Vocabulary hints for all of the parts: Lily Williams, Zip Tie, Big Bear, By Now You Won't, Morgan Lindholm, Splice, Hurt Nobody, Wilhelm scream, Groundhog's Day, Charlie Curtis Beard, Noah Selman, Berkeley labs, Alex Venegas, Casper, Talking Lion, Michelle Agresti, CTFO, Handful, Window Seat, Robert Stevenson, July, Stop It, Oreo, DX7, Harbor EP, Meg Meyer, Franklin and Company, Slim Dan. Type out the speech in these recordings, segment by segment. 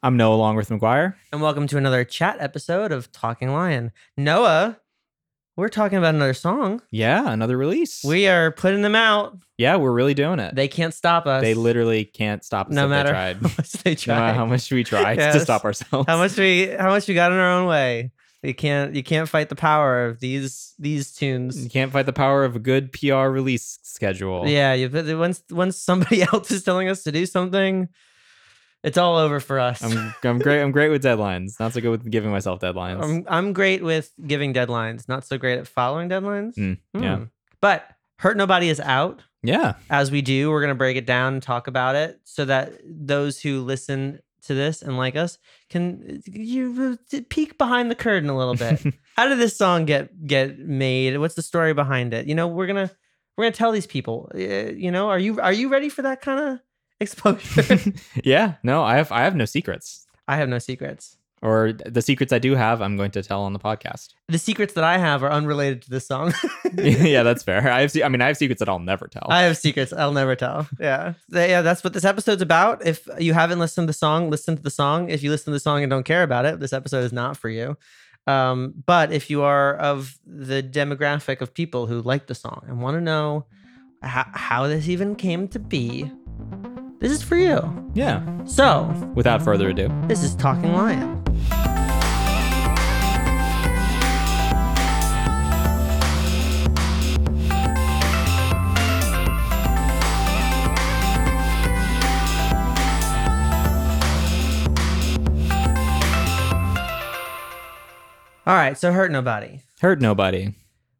I'm Noah along with McGuire. And welcome to another chat episode of Talking Lion. Noah, we're talking about another song. Yeah, another release. We are putting them out. Yeah, we're really doing it. They can't stop us. They literally can't stop us. No matter how much they try. No matter how much we try to stop ourselves. How much we got in our own way. You can't fight the power of these tunes. You can't fight the power of a good PR release schedule. Yeah, once somebody else is telling us to do something, it's all over for us. I'm great with deadlines. Not so good with giving myself deadlines. I'm great with giving deadlines. Not so great at following deadlines. Yeah. But Hurt Nobody is out. Yeah. As we do, we're gonna break it down and talk about it so that those who listen to this and like us can you peek behind the curtain a little bit. How did this song get made? What's the story behind it? You know, we're gonna tell these people. You know, are you ready for that kind of exposure? Yeah. No, I have no secrets. I have no secrets. Or the secrets I do have, I'm going to tell on the podcast. The secrets that I have are unrelated to this song. Yeah, that's fair. I have secrets that I'll never tell. I have secrets I'll never tell. Yeah. Yeah, that's what this episode's about. If you haven't listened to the song, listen to the song. If you listen to the song and don't care about it, this episode is not for you. But if you are of the demographic of people who like the song and want to know how this even came to be, this is for you. Yeah. So, without further ado, this is Talking Lion. All right, so Hurt Nobody. Hurt Nobody.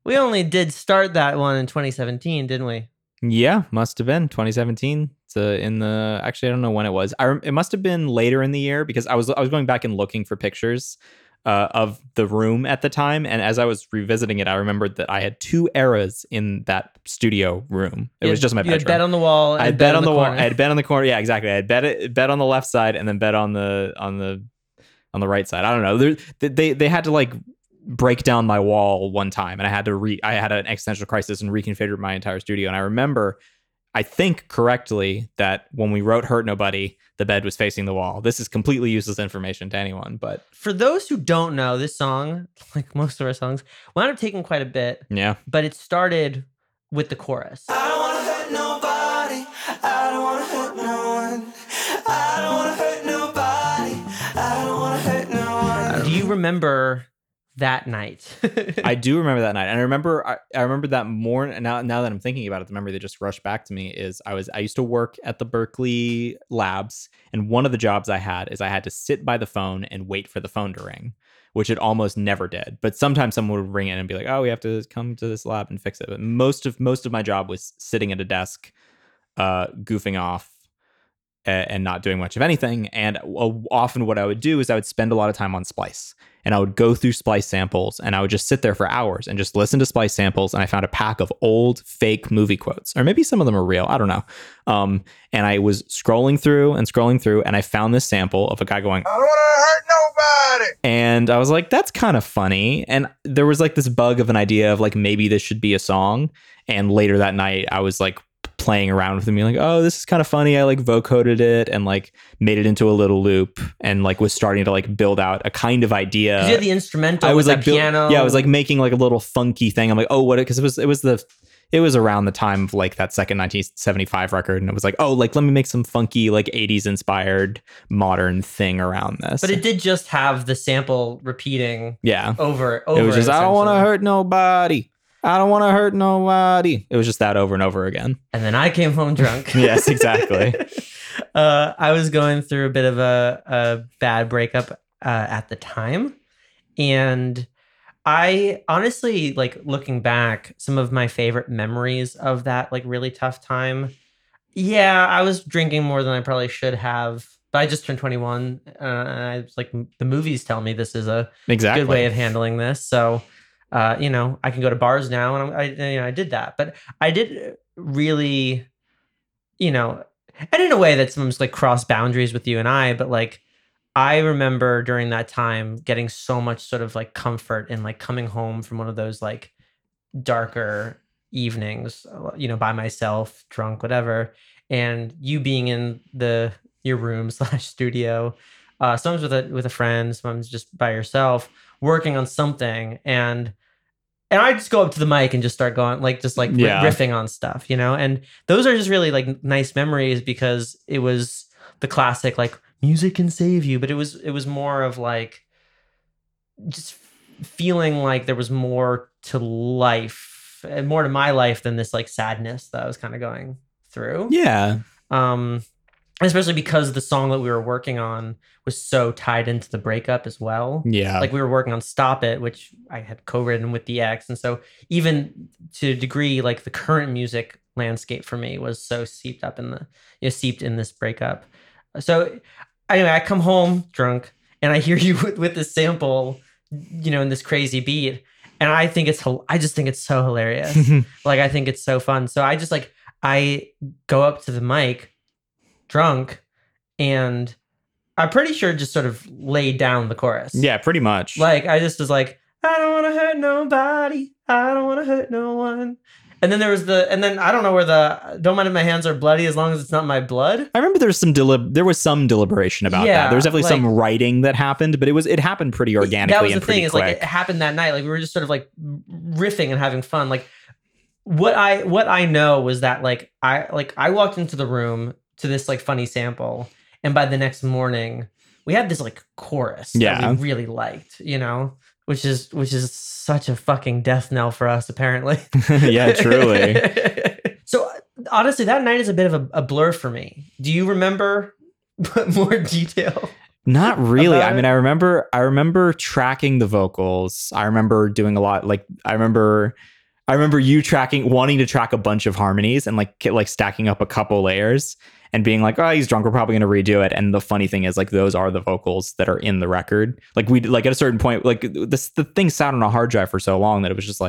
We only did start that one in 2017, didn't we? Yeah, must have been 2017. Actually, I don't know when it was. It must have been later in the year because I was going back and looking for pictures of the room at the time, and as I was revisiting it, I remembered that I had two eras in that studio room. It was just my bedroom. You had bed on the wall. I had bed on the wall. I had bed on the corner. Yeah, exactly. I had bed on the left side, and then bed on the right side. I don't know. They had to like break down my wall one time, and I had an existential crisis and reconfigured my entire studio. And I remember, I think correctly, that when we wrote Hurt Nobody, the bed was facing the wall. This is completely useless information to anyone, but for those who don't know, this song, like most of our songs, wound up taking quite a bit. Yeah. But it started with the chorus. I don't want to hurt nobody. I don't want to hurt no one. I don't want to hurt nobody. I don't want to hurt no one. Do you remember that night? I do remember that night. And I remember that morning. Now that I'm thinking about it, the memory that just rushed back to me is I used to work at the Berkeley labs, and one of the jobs I had is I had to sit by the phone and wait for the phone to ring, which it almost never did. But sometimes someone would ring in and be like, "Oh, we have to come to this lab and fix it." But most of my job was sitting at a desk, goofing off and not doing much of anything. And often what I would do is I would spend a lot of time on Splice, and I would go through Splice samples, and I would just sit there for hours and just listen to Splice samples. And I found a pack of old fake movie quotes, or maybe some of them are real. I don't know. And I was scrolling through and I found this sample of a guy going, "I don't want to hurt nobody." And I was like, that's kind of funny. And there was like this bug of an idea of like, maybe this should be a song. And later that night I was like playing around with them, being like, "Oh, this is kind of funny." I like vocoded it and like made it into a little loop, and like was starting to like build out a kind of idea. You had the instrumental. I was like piano. Yeah, I was like making like a little funky thing. I'm like, oh, what? Because it was around the time of like that second 1975 record, and it was like, oh, like let me make some funky like 80s inspired modern thing around this. But it did just have the sample repeating. Yeah, over. It was just, "I don't want to hurt nobody. I don't want to hurt nobody." It was just that over and over again. And then I came home drunk. Yes, exactly. I was going through a bit of a bad breakup at the time. And I honestly, like looking back, some of my favorite memories of that like really tough time. Yeah, I was drinking more than I probably should have. But I just turned 21. And I was like, the movies tell me this is a good way of handling this. So you know, I can go to bars now, and I did that, but I did really, you know, and in a way that sometimes like cross boundaries with you and I, but like, I remember during that time getting so much sort of like comfort in like coming home from one of those like darker evenings, you know, by myself, drunk, whatever. And you being in your room/studio, Sometimes with a friend, sometimes just by yourself, working on something. And I just go up to the mic and just start going, riffing on stuff, you know? And those are just really, nice memories, because it was the classic, music can save you. But it was more of, just feeling like there was more to life, and more to my life than this, sadness that I was kind of going through. Yeah. Especially because the song that we were working on was so tied into the breakup as well. Yeah. We were working on Stop It, which I had co-written with DX. And so even to a degree, the current music landscape for me was so seeped in this breakup. So anyway, I come home drunk and I hear you with this sample, in this crazy beat. And I just think it's so hilarious. I think it's so fun. So I go up to the mic drunk, and I'm pretty sure just sort of laid down the chorus. Yeah, pretty much. I just was like, I don't want to hurt nobody. I don't want to hurt no one. And then I don't know where don't mind if my hands are bloody as long as it's not my blood. I remember there was some deliberation about that. There was definitely some writing that happened, but it happened pretty organically. That was the thing, it happened that night. We were just sort of riffing and having fun. What I know was that I walked into the room to this funny sample, and by the next morning we had this chorus that we really liked, which is such a fucking death knell for us, apparently. Yeah, truly. So honestly, that night is a bit of a blur for me. Do you remember more detail? Not really. I mean, I remember tracking the vocals. I remember doing a lot. I remember you wanting to track a bunch of harmonies and stacking up a couple layers and being like, oh, he's drunk, we're probably going to redo it. And the funny thing is those are the vocals that are in the record. At a certain point, the thing sat on a hard drive for so long that it was just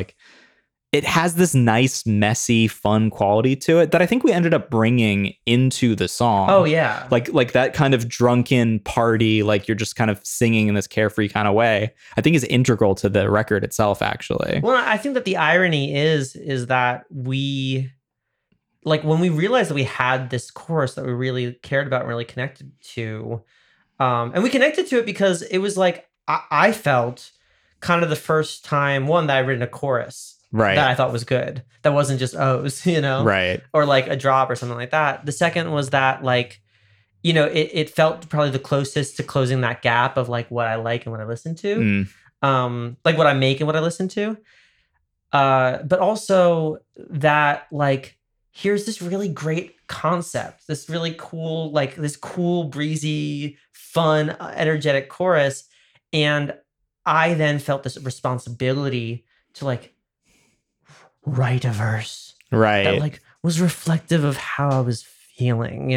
it has this nice, messy, fun quality to it that I think we ended up bringing into the song. Oh yeah. That kind of drunken party, you're just kind of singing in this carefree kind of way, I think is integral to the record itself, actually. Well, I think that the irony is that we, when we realized that we had this chorus that we really cared about and really connected to, and we connected to it because it was I felt kind of the first time, one, that I'd written a chorus. Right. That I thought was good. That wasn't just O's, Right. Or a drop or something like that. The second was that it felt probably the closest to closing that gap of what I like and what I listen to. What I make and what I listen to. But also that here's this really great concept, this really cool, this cool, breezy, fun, energetic chorus. And I then felt this responsibility to write a verse that was reflective of how I was feeling,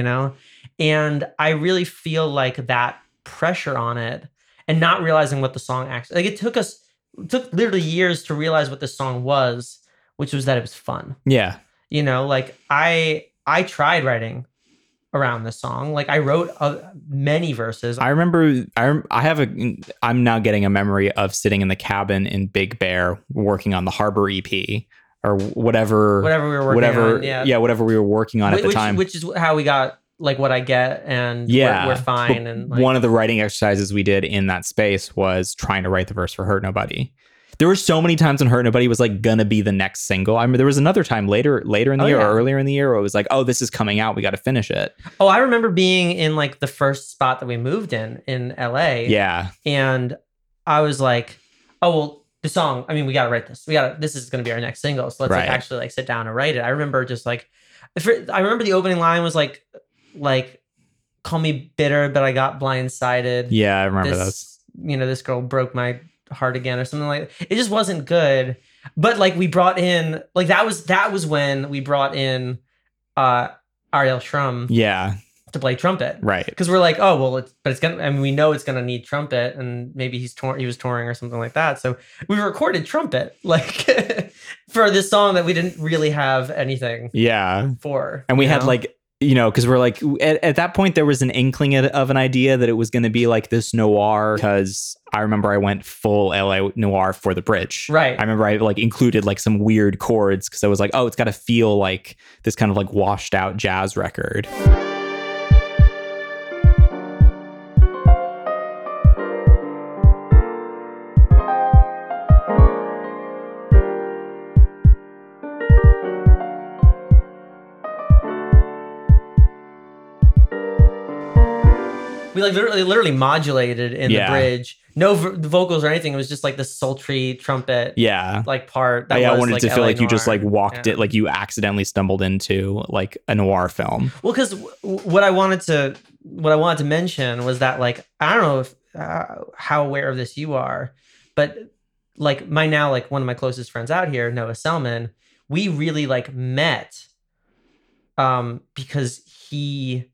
and I really feel that pressure on it, and not realizing what the song actually it took literally years to realize what the song was, which was that it was fun. Yeah. I tried writing around this song. I wrote many verses. I remember I'm now getting a memory of sitting in the cabin in Big Bear working on the Harbor EP, or whatever we were working on. Yeah, whatever we were working on at the time. Which is how we got What I Get and We're Fine. And one of the writing exercises we did in that space was trying to write the verse for Hurt Nobody. There were so many times when Hurt Nobody was gonna be the next single. I mean, there was another time later in the year or earlier in the year where it was this is coming out, we got to finish it. Oh, I remember being in the first spot that we moved in LA. Yeah. And I was the song, we got to write this. This is going to be our next single. So let's actually sit down and write it. I remember just I remember the opening line was call me bitter, but I got blindsided. Yeah, I remember this. This girl broke my heart again, or something it just wasn't good. But we brought in that was when we brought in Ariel Shrum. Yeah. To play trumpet. Right. Because we're we know it's gonna need trumpet, and maybe he was touring or something like that. So we recorded trumpet for this song that we didn't really have anything. Yeah. For. And we had because we're at that point there was an inkling of an idea that it was gonna be this noir, because I remember I went full LA noir for the bridge. Right. I remember I included some weird chords because I was like, oh, it's gotta feel like this kind of washed out jazz record. like literally modulated in the bridge. No vocals or anything. It was just like the sultry trumpet. Yeah. Like part. That I wanted like to feel like you just like walked it, like you accidentally stumbled into like a noir film. Well, because what I wanted to mention was that, like, I don't know if how aware of this you are, but like one of my closest friends out here, Noah Selman, we really like met because he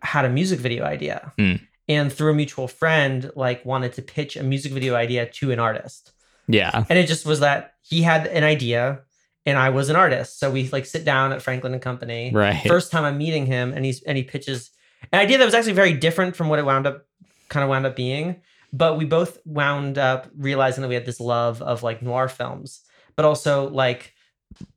had a music video idea. Mm. And through a mutual friend, like, wanted to pitch a music video idea to an artist. Yeah. And it just was that he had an idea and I was an artist. So we like sit down at Franklin and Company. Right. First time I'm meeting him, and he pitches an idea that was actually very different from what it wound up being. But we both wound up realizing that we had this love of like noir films, but also like,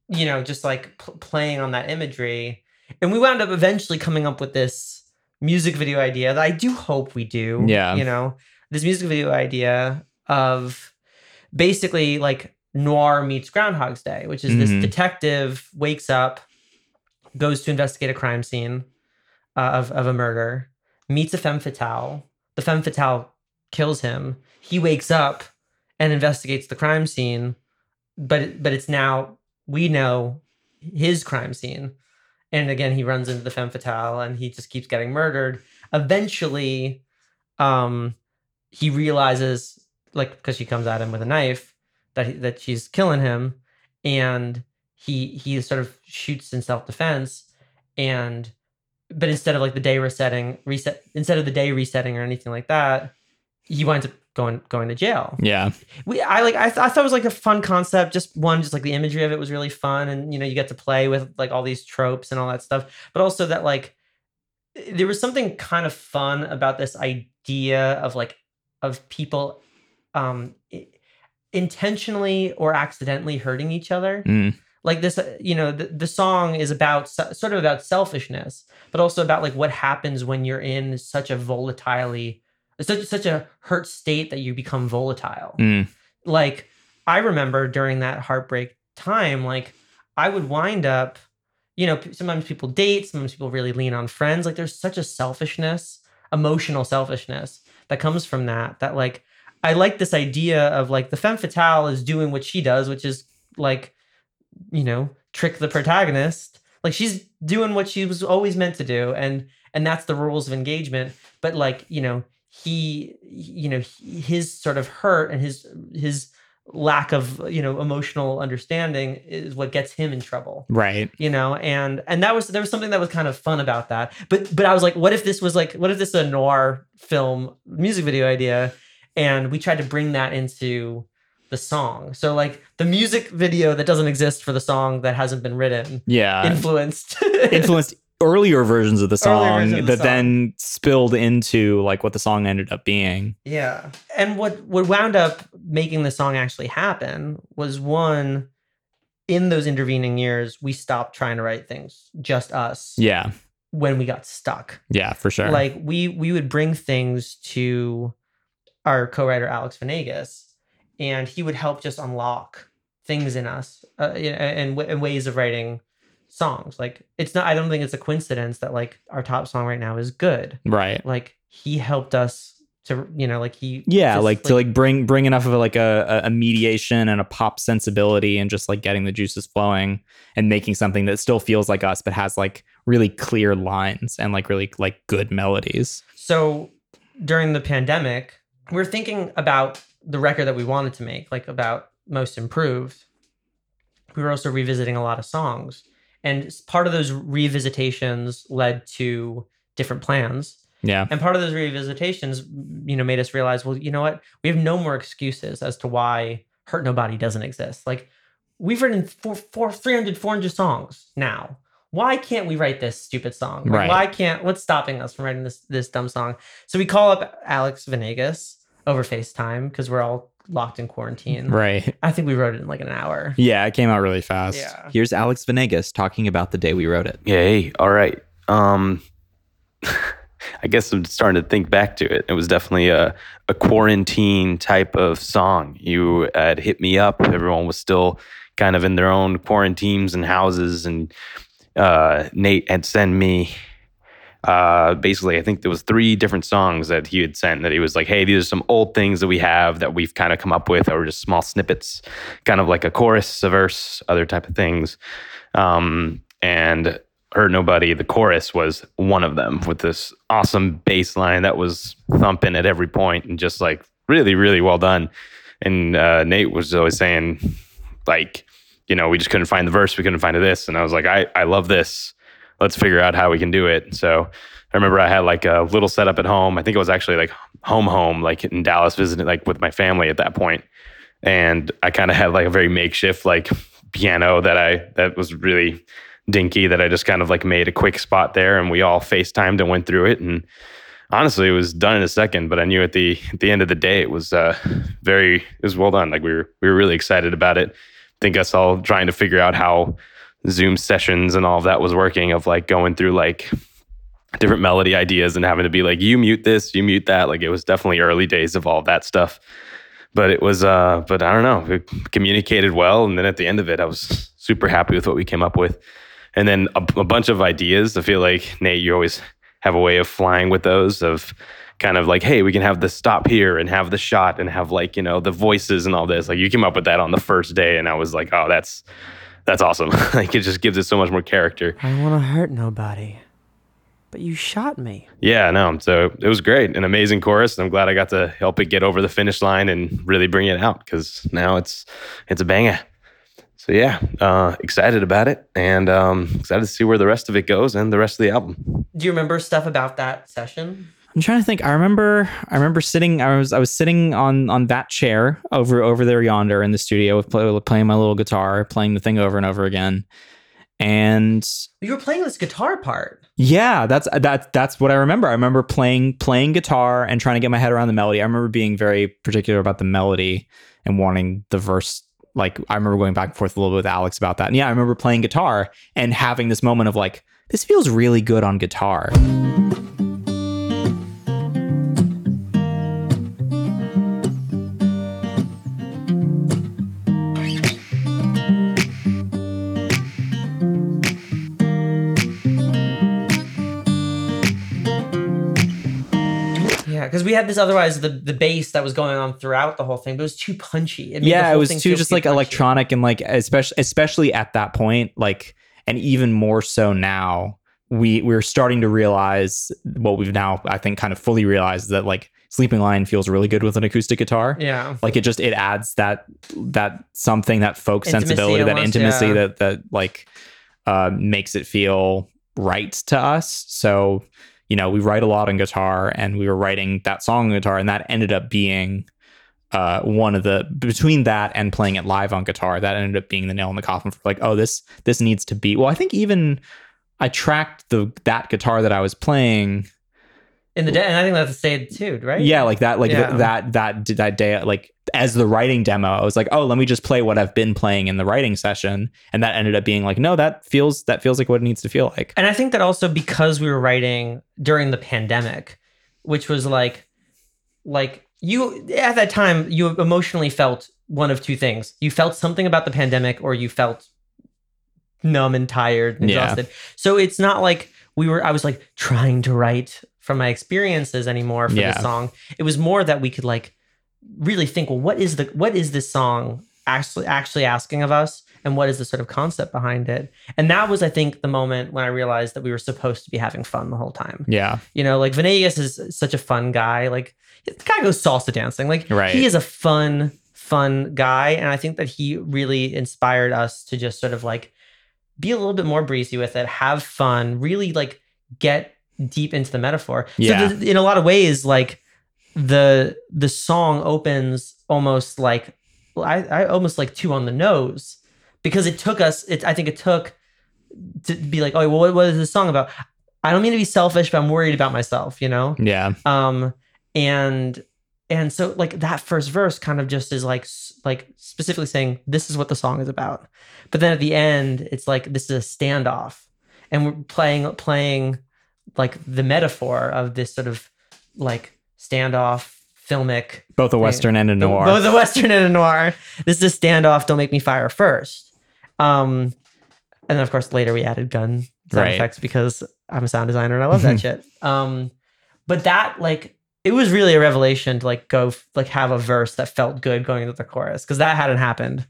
you know, just like playing on that imagery. And we wound up eventually coming up with this music video idea that I do hope we do. Yeah. You know, this music video idea of basically like noir meets Groundhog's Day, which is this detective wakes up, goes to investigate a crime scene of a murder, meets a femme fatale. The femme fatale kills him. He wakes up and investigates the crime scene, but it's now, we know, his crime scene. And again, he runs into the femme fatale and he just keeps getting murdered. Eventually, he realizes, like, because she comes at him with a knife, that she's killing him. And he sort of shoots in self-defense. But instead of like the day resetting or anything like that, he winds up going to jail. Yeah. I thought it was like a fun concept. Just like the imagery of it was really fun, and you know, you get to play with like all these tropes and all that stuff, but also that like there was something kind of fun about this idea of like of people intentionally or accidentally hurting each other. Like this, you know, the song is about sort of about selfishness, but also about like what happens when you're in such a such a hurt state that you become volatile. Like, I remember during that heartbreak time, like, I would wind up, you know, sometimes people date, sometimes people really lean on friends. Like, there's such a selfishness, emotional selfishness that comes from that like, I like this idea of, like, the femme fatale is doing what she does, which is, like, you know, trick the protagonist. Like, she's doing what she was always meant to do, and that's the rules of engagement. But, like, you know, his sort of hurt and his lack of, you know, emotional understanding is what gets him in trouble. Right. You know, and there was something that was kind of fun about that. But I was like, what if this is a noir film music video idea? And we tried to bring that into the song. So like the music video that doesn't exist for the song that hasn't been written. Yeah. Influenced earlier versions of the song then spilled into like what the song ended up being. Yeah. And what wound up making the song actually happen was, one, in those intervening years, we stopped trying to write things, just us. Yeah. When we got stuck. Yeah, for sure. Like we would bring things to our co-writer, Alex Venegas, and he would help just unlock things in us and ways of writing songs. Like, it's not, I don't think it's a coincidence that like our top song right now is Good. Right. Like, he helped us to, you know, like he. Yeah. Just, like to like bring enough of like a mediation and a pop sensibility and just like getting the juices flowing and making something that still feels like us, but has like really clear lines and like really like good melodies. So during the pandemic, we're thinking about the record that we wanted to make, like about Most Improved. We were also revisiting a lot of songs. And part of those revisitations led to different plans. Yeah. And part of those revisitations, you know, made us realize, well, you know what? We have no more excuses as to why Hurt Nobody doesn't exist. Like, we've written 400 songs now. Why can't we write this stupid song? Like, right. What's stopping us from writing this dumb song? So we call up Alex Venegas over FaceTime because we're all locked in quarantine. Right. I think we wrote it in like an hour. Yeah, it came out really fast. Yeah. Here's Alex Venegas talking about the day we wrote it. Yay. All right. I guess I'm starting to think back to it. It was definitely a quarantine type of song. You had hit me up. Everyone was still kind of in their own quarantines and houses. And Nate had sent me Basically, I think there was 3 different songs that he had sent that he was like, hey, these are some old things that we have that we've kind of come up with that were just small snippets, kind of like a chorus, a verse, other type of things. And Hurt Nobody, the chorus, was one of them with this awesome bass line that was thumping at every point and just like really, really well done. And Nate was always saying like, you know, we just couldn't find the verse. We couldn't find this. And I was like, I love this. Let's figure out how we can do it. So I remember I had like a little setup at home. I think it was actually like home, like in Dallas, visiting like with my family at that point. And I kind of had like a very makeshift like piano that was really dinky that I just kind of like made a quick spot there. And we all FaceTimed and went through it. And honestly, it was done in a second, but I knew at the end of the day, it was very well done. Like we were really excited about it. I think us all trying to figure out how Zoom sessions and all of that was working, of like going through like different melody ideas and having to be like, you mute this, you mute that. Like it was definitely early days of all that stuff, but it was, but I don't know, it communicated well. And then at the end of it, I was super happy with what we came up with. And then a bunch of ideas. I feel like, Nate, you always have a way of flying with those of kind of like, hey, we can have the stop here and have the shot and have like, you know, the voices and all this. Like you came up with that on the first day and I was like, oh, that's awesome. Like it just gives it so much more character. I want to hurt nobody, but you shot me. Yeah, no. So it was great. An amazing chorus. And I'm glad I got to help it get over the finish line and really bring it out because now it's a banger. So yeah, excited about it and excited to see where the rest of it goes and the rest of the album. Do you remember stuff about that session? I'm trying to think. I remember sitting. I was sitting on that chair over there yonder in the studio with playing my little guitar, playing the thing over and over again. And you were playing this guitar part. Yeah, that's what I remember. I remember playing guitar and trying to get my head around the melody. I remember being very particular about the melody and wanting the verse. Like I remember going back and forth a little bit with Alex about that. And yeah, I remember playing guitar and having this moment of like, this feels really good on guitar. Because we had this otherwise the bass that was going on throughout the whole thing, but it was too punchy. It was too just like electronic and like especially at that point, like, and even more so now, we're starting to realize what we've now I think kind of fully realized that like Sleeping Lion feels really good with an acoustic guitar. Yeah, like it adds that something, that folk intimacy sensibility, almost, that intimacy, yeah. that like makes it feel right to us. So. You know, we write a lot on guitar and we were writing that song on guitar and that ended up being one of the, between that and playing it live on guitar, that ended up being the nail in the coffin for like, oh, this needs to be, well, I think even I tracked that guitar that I was playing. In the day, and I think that's stayed too, right? Yeah, like that, like yeah. that day, like as the writing demo, I was like, oh, let me just play what I've been playing in the writing session, and that ended up being like, no, that feels like what it needs to feel like. And I think that also because we were writing during the pandemic, which was like you at that time you emotionally felt one of two things: you felt something about the pandemic, or you felt numb and tired, and exhausted. Yeah. So it's not like I was like trying to write. From my experiences anymore for this song. It was more that we could like really think, well, what is this song actually asking of us? And what is the sort of concept behind it? And that was, I think, the moment when I realized that we were supposed to be having fun the whole time. Yeah. You know, like Venegas is such a fun guy. Like the guy goes salsa dancing. Like right. He is a fun guy. And I think that he really inspired us to just sort of like be a little bit more breezy with it, have fun, really like get deep into the metaphor. Yeah. So in a lot of ways, like the song opens almost like I almost like too on the nose because it took us. I think it took to be like, oh, well, what is this song about? I don't mean to be selfish, but I'm worried about myself. You know? Yeah. And so like that first verse kind of just is like specifically saying this is what the song is about. But then at the end, it's like this is a standoff, and we're playing. Like the metaphor of this sort of like standoff filmic, both a Western and a noir. Both a Western and a noir. This is a standoff. Don't make me fire first. And then of course later we added gun sound effects because I'm a sound designer and I love that shit. But that, like, it was really a revelation to like go like have a verse that felt good going into the chorus, because that hadn't happened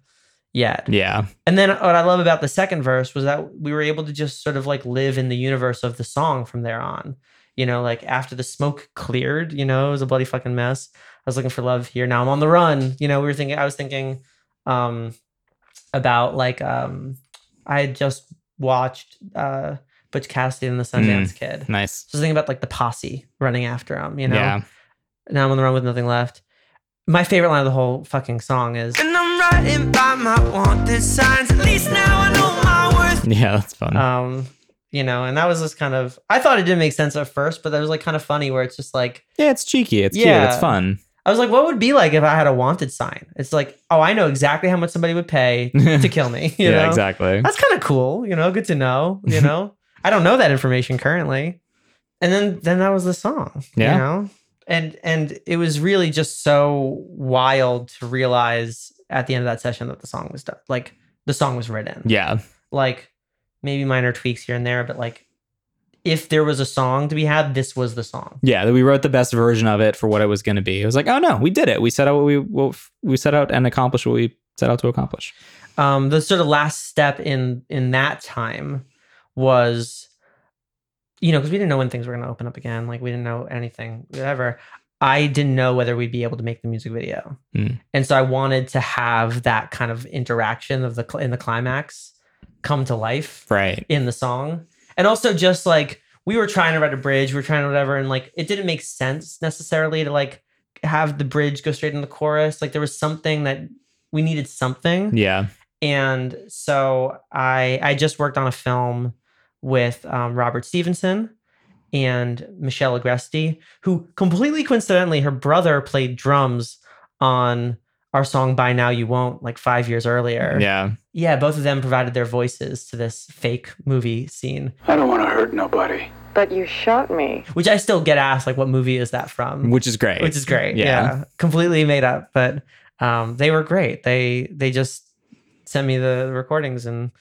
yet. Yeah. And then what I love about the second verse was that we were able to just sort of like live in the universe of the song from there on. You know, like after the smoke cleared, you know, it was a bloody fucking mess. I was looking for love here. Now I'm on the run. You know, I was thinking about like I had just watched Butch Cassidy and the Sundance Kid. Nice. So I was thinking about like the posse running after him, you know? Yeah. Now I'm on the run with nothing left. My favorite line of the whole fucking song is, and I'm riding by my wanted signs. At least now I know my worth. Yeah, that's fun. You know, and that was just kind of, I thought it didn't make sense at first, but that was like kind of funny where it's just like, yeah, it's cheeky. It's cute. It's fun. I was like, what would it be like if I had a wanted sign? It's like, oh, I know exactly how much somebody would pay to kill me. You know? Exactly. That's kind of cool. You know, good to know, you know? I don't know that information currently. And then that was the song, yeah. You know? And it was really just so wild to realize at the end of that session that the song was done. Like, the song was written. Yeah. Like, maybe minor tweaks here and there, but like, if there was a song to be had, this was the song. Yeah, we wrote the best version of it for what it was going to be. It was like, oh no, we did it. We set out what we set out and accomplished what we set out to accomplish. The sort of last step in that time was, you know, because we didn't know when things were going to open up again. Like, we didn't know anything, whatever. I didn't know whether we'd be able to make the music video, and so I wanted to have that kind of interaction of in the climax come to life, right, in the song. And also just like, we were trying to write a bridge, we were trying to whatever, and like, it didn't make sense necessarily to like have the bridge go straight in the chorus. Like, there was something that we needed something. Yeah. And so I just worked on a film with Robert Stevenson and Michelle Agresti, who completely coincidentally, her brother played drums on our song By Now You Won't, like 5 years earlier. Yeah. Yeah, both of them provided their voices to this fake movie scene. I don't want to hurt nobody. But you shot me. Which I still get asked, like, what movie is that from? Which is great. Yeah. Completely made up. But they were great. They just sent me the recordings, and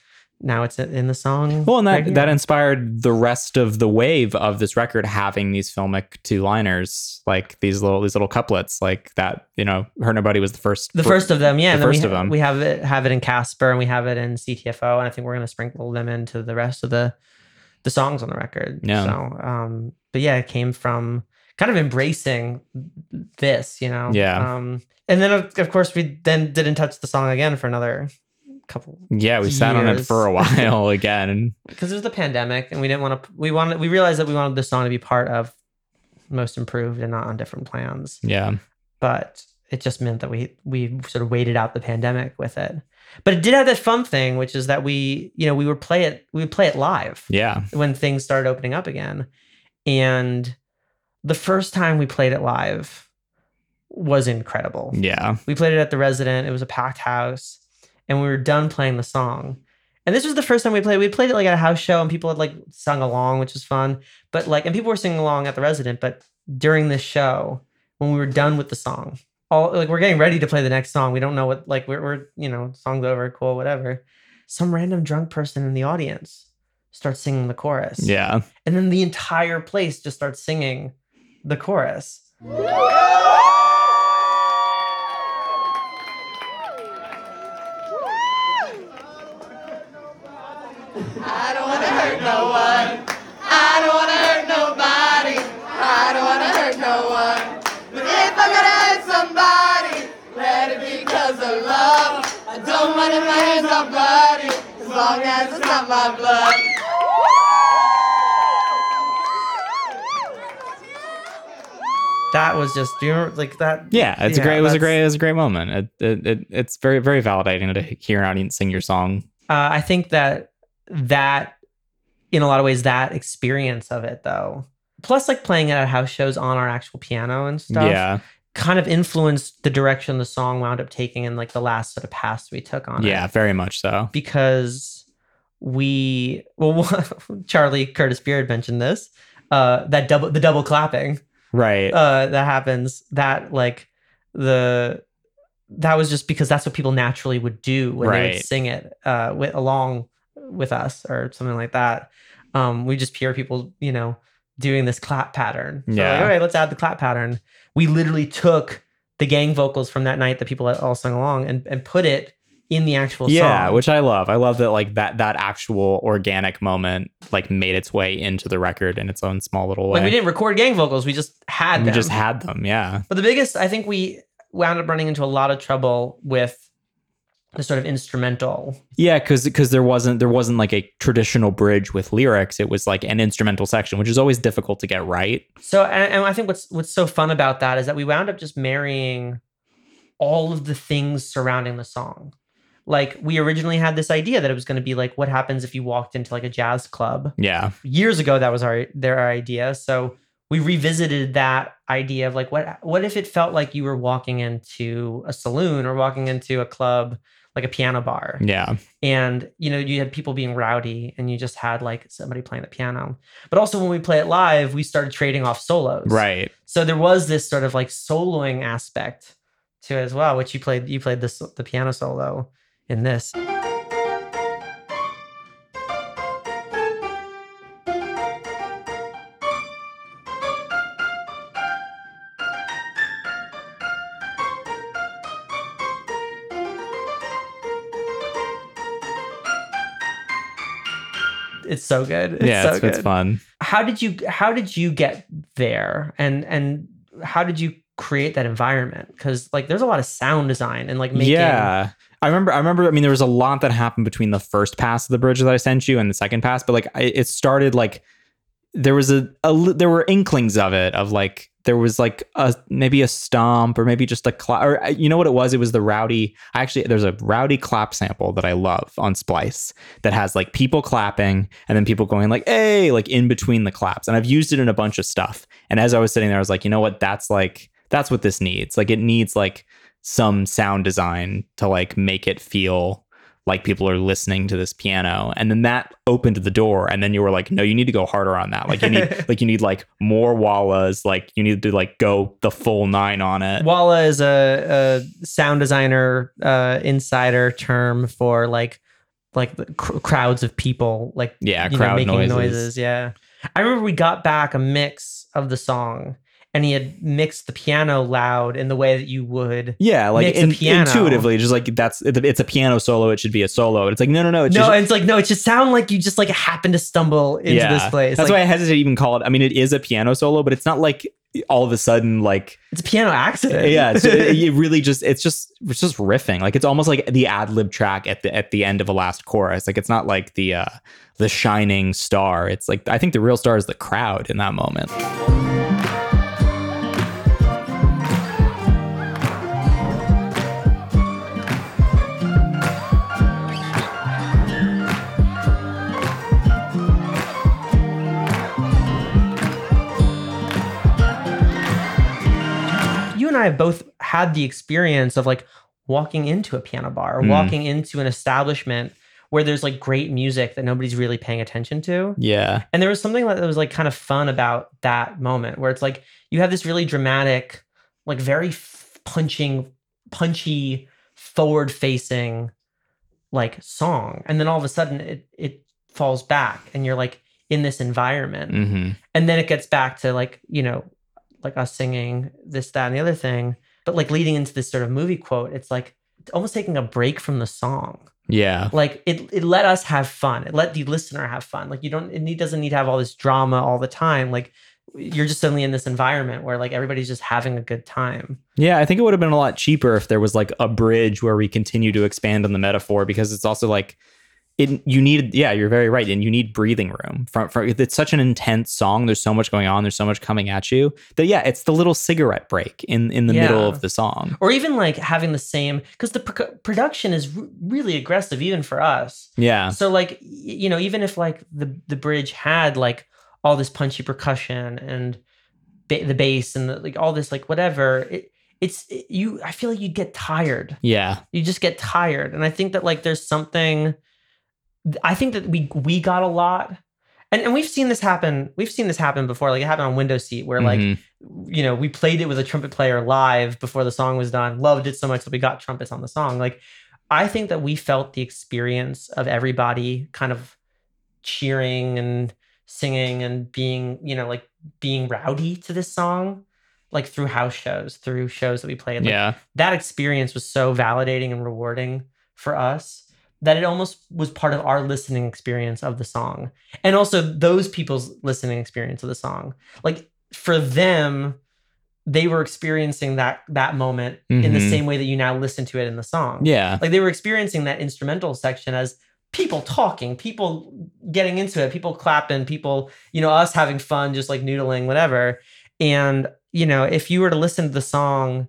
now it's in the song. Well, and that inspired the rest of the wave of this record having these filmic two-liners, like these little couplets, like that. You know, Hurt Nobody was the first of them. Yeah, the first of them. We have it in Casper, and we have it in CTFO, and I think we're going to sprinkle them into the rest of the songs on the record. Yeah. So, but yeah, it came from kind of embracing this, you know. Yeah. And then of course we then didn't touch the song again for another couple. Yeah, we sat on it for a while again because it was the pandemic, and we didn't want to. We realized that we wanted this song to be part of Most Improved and not on different plans. Yeah, but it just meant that we sort of waited out the pandemic with it. But it did have that fun thing, which is that we would play it live. Yeah, when things started opening up again, and the first time we played it live was incredible. Yeah, we played it at the Resident. It was a packed house. And we were done playing the song. And this was the first time we played. We played it like at a house show, and people had like sung along, which was fun. But like, and people were singing along at the Resident. But during this show, when we were done with the song, all like we're getting ready to play the next song. We don't know what, like we're you know, song's over, cool, whatever. Some random drunk person in the audience starts singing the chorus. Yeah. And then the entire place just starts singing the chorus. I don't want to hurt no one. I don't want to hurt nobody. I don't want to hurt no one. But if I could hurt somebody, let it be because of love. I don't want to hurt nobody, as long as it's not my blood. That was just, do you remember, like that? Yeah, it was a great moment. It's very, very validating to hear an audience sing your song. I think that in a lot of ways, that experience of it though, plus like playing it at house shows on our actual piano and stuff, yeah, kind of influenced the direction the song wound up taking and like the last sort of pass we took on it. Yeah, very much so. Because Charlie Curtis Beard mentioned this, the double clapping, right? That happens, that like that was just because that's what people naturally would do when they would sing it with us or something like that. We just hear people, you know, doing this clap pattern. So yeah. Like, all right, let's add the clap pattern. We literally took the gang vocals from that night that people all sung along and put it in the actual song. Yeah, which I love. I love that like that actual organic moment like made its way into the record in its own small little way. Like we didn't record gang vocals, we just had them. We just had them, yeah. But the biggest, I think we wound up running into a lot of trouble with the sort of instrumental. Yeah, because there wasn't like a traditional bridge with lyrics. It was like an instrumental section, which is always difficult to get right. So, and I think what's so fun about that is that we wound up just marrying all of the things surrounding the song. Like we originally had this idea that it was going to be like, what happens if you walked into like a jazz club? Yeah. Years ago, that was their idea. So we revisited that idea of like, what if it felt like you were walking into a saloon or walking into a club, like a piano bar. Yeah. And, you know, you had people being rowdy and you just had like somebody playing the piano. But also when we play it live, we started trading off solos. Right. So there was this sort of like soloing aspect to it as well, which you played the piano solo in this. It's so good. It's fun. How did you get there? And how did you create that environment? Because like there's a lot of sound design and like making. Yeah, I remember. I mean, there was a lot that happened between the first pass of the bridge that I sent you and the second pass. But like it started like there was there were inklings of it, of like there was like maybe a stomp or maybe just a clap, or you know what it was? It was the rowdy. Actually, there's a rowdy clap sample that I love on Splice that has like people clapping and then people going like, hey, like in between the claps. And I've used it in a bunch of stuff. And as I was sitting there, I was like, you know what? That's what this needs. Like it needs like some sound design to like make it feel like people are listening to this piano. And then that opened the door, and then you were like, no, you need to go harder on that. Like you need more wallahs. Like you need to like go the full nine on it. Wallah is a sound designer insider term for like crowds of people, like, yeah, making noises. Yeah. I remember we got back a mix of the song, and he had mixed the piano loud in the way that you would. Yeah, like mix a piano. Intuitively, just like it's a piano solo. It should be a solo. And it's like no. It should sound like you just like happen to stumble into this place. That's why I hesitate to even call it. I mean, it is a piano solo, but it's not like all of a sudden like it's a piano accident. Yeah, it really just it's just riffing. Like it's almost like the ad lib track at the end of a last chorus. Like it's not like the shining star. It's like I think the real star is the crowd in that moment. I have both had the experience of like walking into a piano bar or walking into an establishment where there's like great music that nobody's really paying attention to. Yeah. And there was something that was like kind of fun about that moment where it's like you have this really dramatic, like very punchy, forward facing like song. And then all of a sudden it falls back and you're like in this environment. Mm-hmm. And then it gets back to like, you know, like us singing this, that, and the other thing, but like leading into this sort of movie quote, it's like almost taking a break from the song. Yeah. Like it let us have fun. It let the listener have fun. Like it doesn't need to have all this drama all the time. Like you're just suddenly in this environment where like everybody's just having a good time. Yeah. I think it would have been a lot cheaper if there was like a bridge where we continue to expand on the metaphor, because it's also like, you're very right. And you need breathing room. It's such an intense song. There's so much going on. There's so much coming at you. That yeah, it's the little cigarette break in the middle of the song. Or even like having the same, because the production is really aggressive even for us. Yeah. So like, you know, even if like the bridge had like all this punchy percussion and the bass and like all this like whatever, I feel like you'd get tired. Yeah. You just get tired. And I think that like there's something... I think that we got a lot, and we've seen this happen. We've seen this happen before. Like it happened on Window Seat, where like, you know, we played it with a trumpet player live before the song was done. Loved it so much that we got trumpets on the song. Like, I think that we felt the experience of everybody kind of cheering and singing and being, you know, like being rowdy to this song, like through house shows, through shows that we played. Like, yeah. That experience was so validating and rewarding for us that it almost was part of our listening experience of the song. And also those people's listening experience of the song. Like for them, they were experiencing that moment mm-hmm. in the same way that you now listen to it in the song. Yeah. Like they were experiencing that instrumental section as people talking, people getting into it, people clapping, people, you know, us having fun, just like noodling, whatever. And, you know, if you were to listen to the song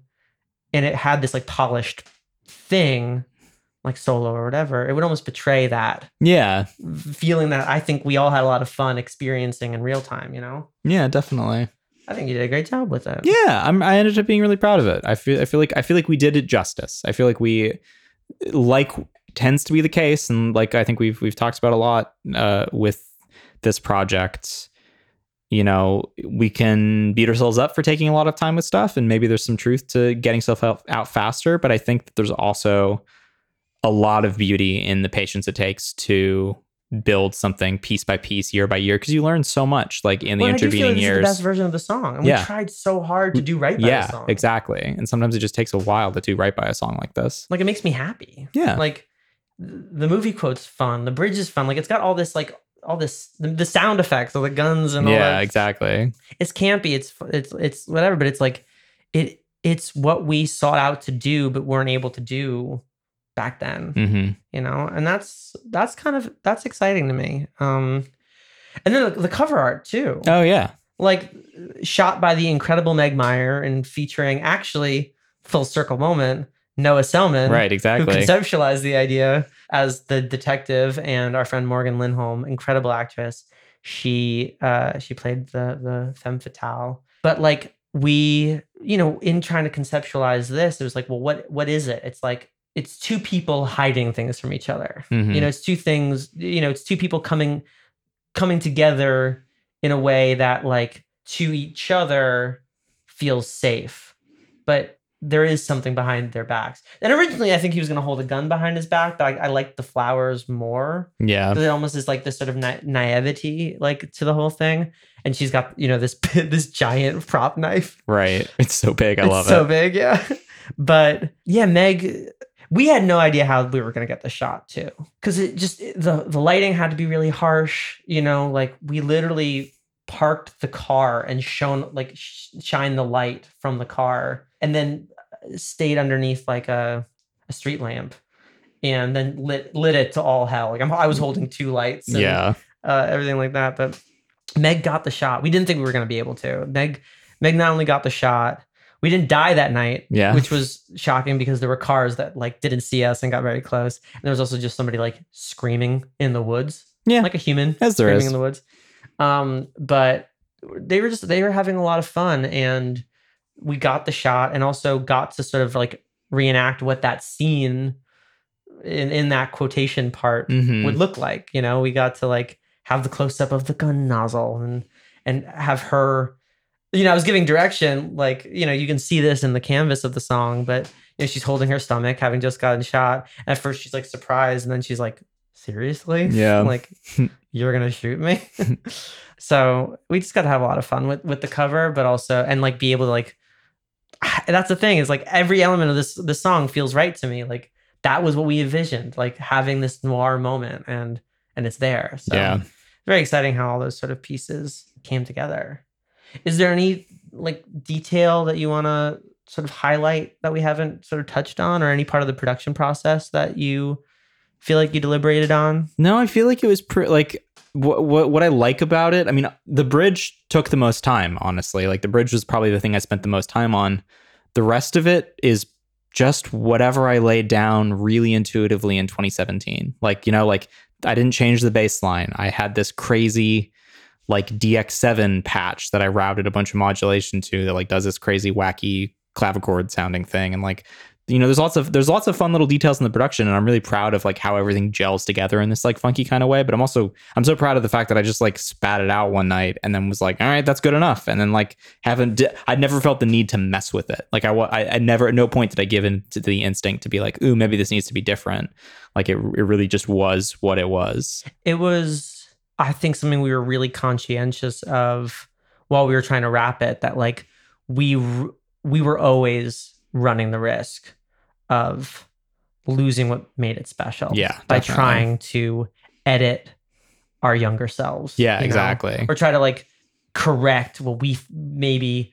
and it had this like polished thing, like solo or whatever, it would almost betray that. Yeah. Feeling that I think we all had a lot of fun experiencing in real time, you know? Yeah, definitely. I think you did a great job with it. Yeah, I ended up being really proud of it. I feel like we did it justice. I feel like we, like tends to be the case, and like I think we've talked about a lot with this project. You know, we can beat ourselves up for taking a lot of time with stuff, and maybe there's some truth to getting stuff out faster. But I think that there's also a lot of beauty in the patience it takes to build something piece by piece, year by year, because you learn so much like in the intervening years. Is the best version of the song, and yeah. We tried so hard to do right by the song. Yeah, exactly. And sometimes it just takes a while to do right by a song like this. Like it makes me happy. Yeah. Like the movie quote's fun. The bridge is fun. Like it's got all this the sound effects of the guns and all that. Yeah, exactly. It's campy. It's whatever. But it's like it's what we sought out to do, but weren't able to do back then, mm-hmm. you know, and that's exciting to me. And then the cover art too. Oh yeah, like shot by the incredible Meg Meyer and featuring, actually, full circle moment, Noah Selman, right? Exactly, who conceptualized the idea as the detective, and our friend Morgan Lindholm, incredible actress. She played the femme fatale, but like we, you know, in trying to conceptualize this, it was like, well, what is it? It's like, it's two people hiding things from each other. Mm-hmm. You know, it's two things, you know, it's two people coming together in a way that like to each other feels safe, but there is something behind their backs. And originally I think he was going to hold a gun behind his back, but I like the flowers more. Yeah. It almost is like this sort of naivety, like to the whole thing. And she's got, you know, this giant prop knife. Right. It's so big. I love it. So big. Yeah. But yeah, Meg, we had no idea how we were going to get the shot too, because it just the lighting had to be really harsh. You know, like we literally parked the car and shine the light from the car, and then stayed underneath like a street lamp, and then lit it to all hell. Like I was holding two lights, and, everything like that. But Meg got the shot. We didn't think we were going to be able to. Meg not only got the shot. We didn't die that night, which was shocking because there were cars that like didn't see us and got very close. And there was also just somebody like screaming in the woods, like a human screaming in the woods. But they were having a lot of fun, and we got the shot, and also got to sort of like reenact what that scene in that quotation part mm-hmm. would look like. You know, we got to like have the close up of the gun nozzle and have her. You know, I was giving direction, like, you know, you can see this in the canvas of the song, but you know, she's holding her stomach, having just gotten shot. At first, she's like surprised, and then she's like, seriously? Yeah. I'm like, you're going to shoot me? So we just got to have a lot of fun with the cover, but also, and like be able to like, that's the thing, is like every element of this song feels right to me. Like that was what we envisioned, like having this noir moment, and it's there. So very exciting how all those sort of pieces came together. Is there any like detail that you want to sort of highlight that we haven't sort of touched on, or any part of the production process that you feel like you deliberated on? No, I feel like it was what I like about it. I mean, the bridge took the most time, honestly. Like the bridge was probably the thing I spent the most time on. The rest of it is just whatever I laid down really intuitively in 2017. Like, you know, like I didn't change the baseline. I had this crazy like DX7 patch that I routed a bunch of modulation to that like does this crazy wacky clavichord sounding thing, and like, you know, there's lots of fun little details in the production, and I'm really proud of like how everything gels together in this like funky kind of way. But I'm so proud of the fact that I just like spat it out one night and then was like, all right, that's good enough, and then like I never felt the need to mess with it. Like I never, at no point did I give in to the instinct to be like, ooh, maybe this needs to be different. Like it really just was what it was. I think something we were really conscientious of while we were trying to wrap it, that like we were always running the risk of losing what made it special. Yeah, by definitely. Trying to edit our younger selves. Yeah, exactly. Know? Or try to like correct what we maybe,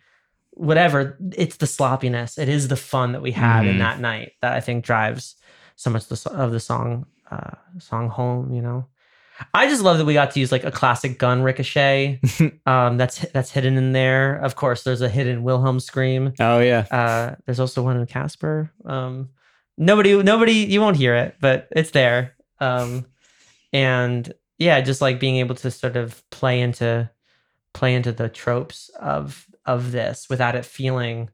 whatever, it's the sloppiness. It is the fun that we had in that night that I think drives so much of the song home, you know? I just love that we got to use like a classic gun ricochet that's hidden in there. Of course, there's a hidden Wilhelm scream. Oh yeah. There's also one in Casper. Nobody, you won't hear it, but it's there. And yeah, just like being able to sort of play into the tropes of this without it feeling,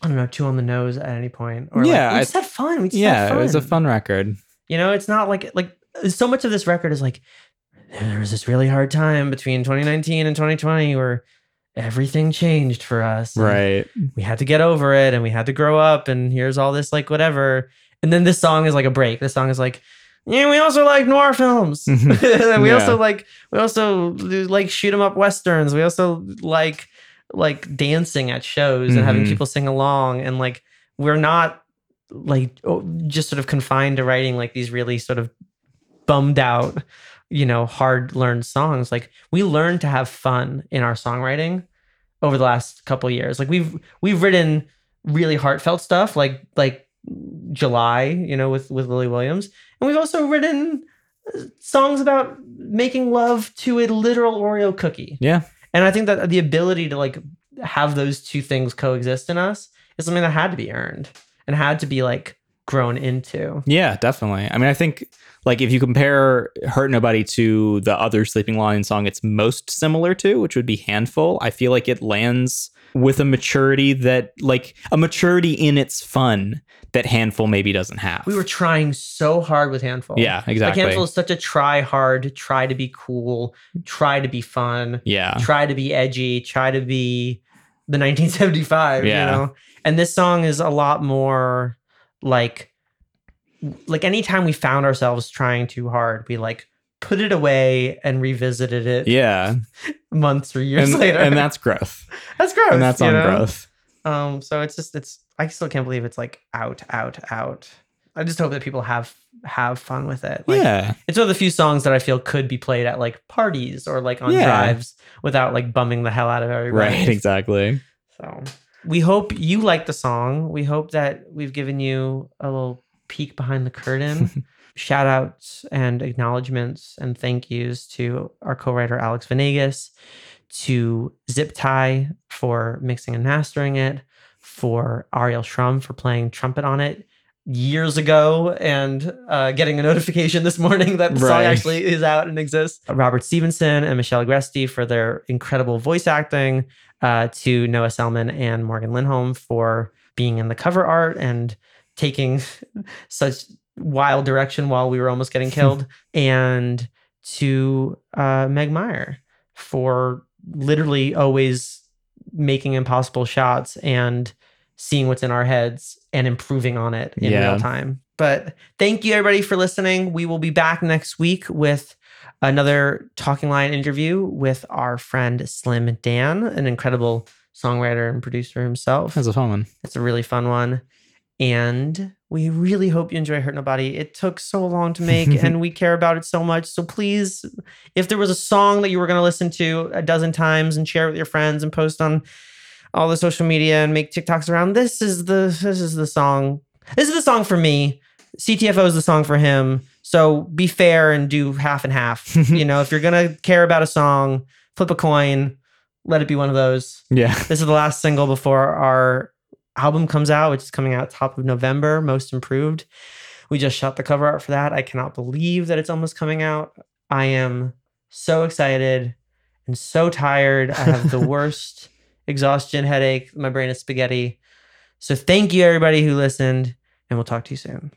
I don't know, too on the nose at any point. Or yeah, like, we just had fun. It was a fun record. You know, it's not like. So much of this record is like, there was this really hard time between 2019 and 2020 where everything changed for us. Right. We had to get over it and we had to grow up and here's all this like whatever. And then this song is like a break. This song is like, yeah, we also like noir films. And we also like shoot 'em up westerns. We also like dancing at shows and having people sing along. And like, we're not like just sort of confined to writing like these really sort of bummed out, you know, hard learned songs. Like we learned to have fun in our songwriting over the last couple of years. Like we've written really heartfelt stuff like July, you know, with Lily Williams. And we've also written songs about making love to a literal Oreo cookie. Yeah. And I think that the ability to like have those two things coexist in us is something that had to be earned and had to be like grown into. Yeah, definitely. I mean, I think like if you compare Hurt Nobody to the other Sleeping Lion song it's most similar to, which would be Handful, I feel like it lands with a maturity that, like a maturity in its fun that Handful maybe doesn't have. We were trying so hard with Handful. Yeah, exactly. Like Handful is such a try hard, try to be cool, try to be fun, yeah, try to be edgy, try to be the 1975, yeah. You know? And this song is a lot more like anytime we found ourselves trying too hard, we like put it away and revisited it. Yeah. Months or years later. And that's growth. That's growth. And that's on growth. So it's just, I still can't believe it's like out. I just hope that people have fun with it. Like, yeah. It's one of the few songs that I feel could be played at like parties or like on drives without like bumming the hell out of everybody. Right. Exactly. So we hope you like the song. We hope that we've given you a little peek behind the curtain. Shout outs and acknowledgements and thank yous to our co-writer Alex Venegas, to Zip Tie for mixing and mastering it, for Ariel Shrum for playing trumpet on it years ago and getting a notification this morning that the song actually is out and exists, Robert Stevenson and Michelle Agresti for their incredible voice acting, to Noah Selman and Morgan Lindholm for being in the cover art and taking such wild direction while we were almost getting killed, and to Meg Meyer for literally always making impossible shots and seeing what's in our heads and improving on it in real time. But thank you everybody for listening. We will be back next week with another Talking Lion interview with our friend Slim Dan, an incredible songwriter and producer himself. That's a fun one. That's a really fun one. And we really hope you enjoy Hurt Nobody. It took so long to make and we care about it so much. So please, if there was a song that you were going to listen to 12 times and share with your friends and post on all the social media and make TikToks around, this is the song. This is the song for me. CTFO is the song for him. So be fair and do half and half. You know, if you're going to care about a song, flip a coin, let it be one of those. Yeah. This is the last single before our album comes out, which is coming out top of November, Most Improved. We just shot the cover art for that. I cannot believe that it's almost coming out. I am so excited and so tired. I have the worst exhaustion headache. My brain is spaghetti. So thank you everybody who listened, and we'll talk to you soon.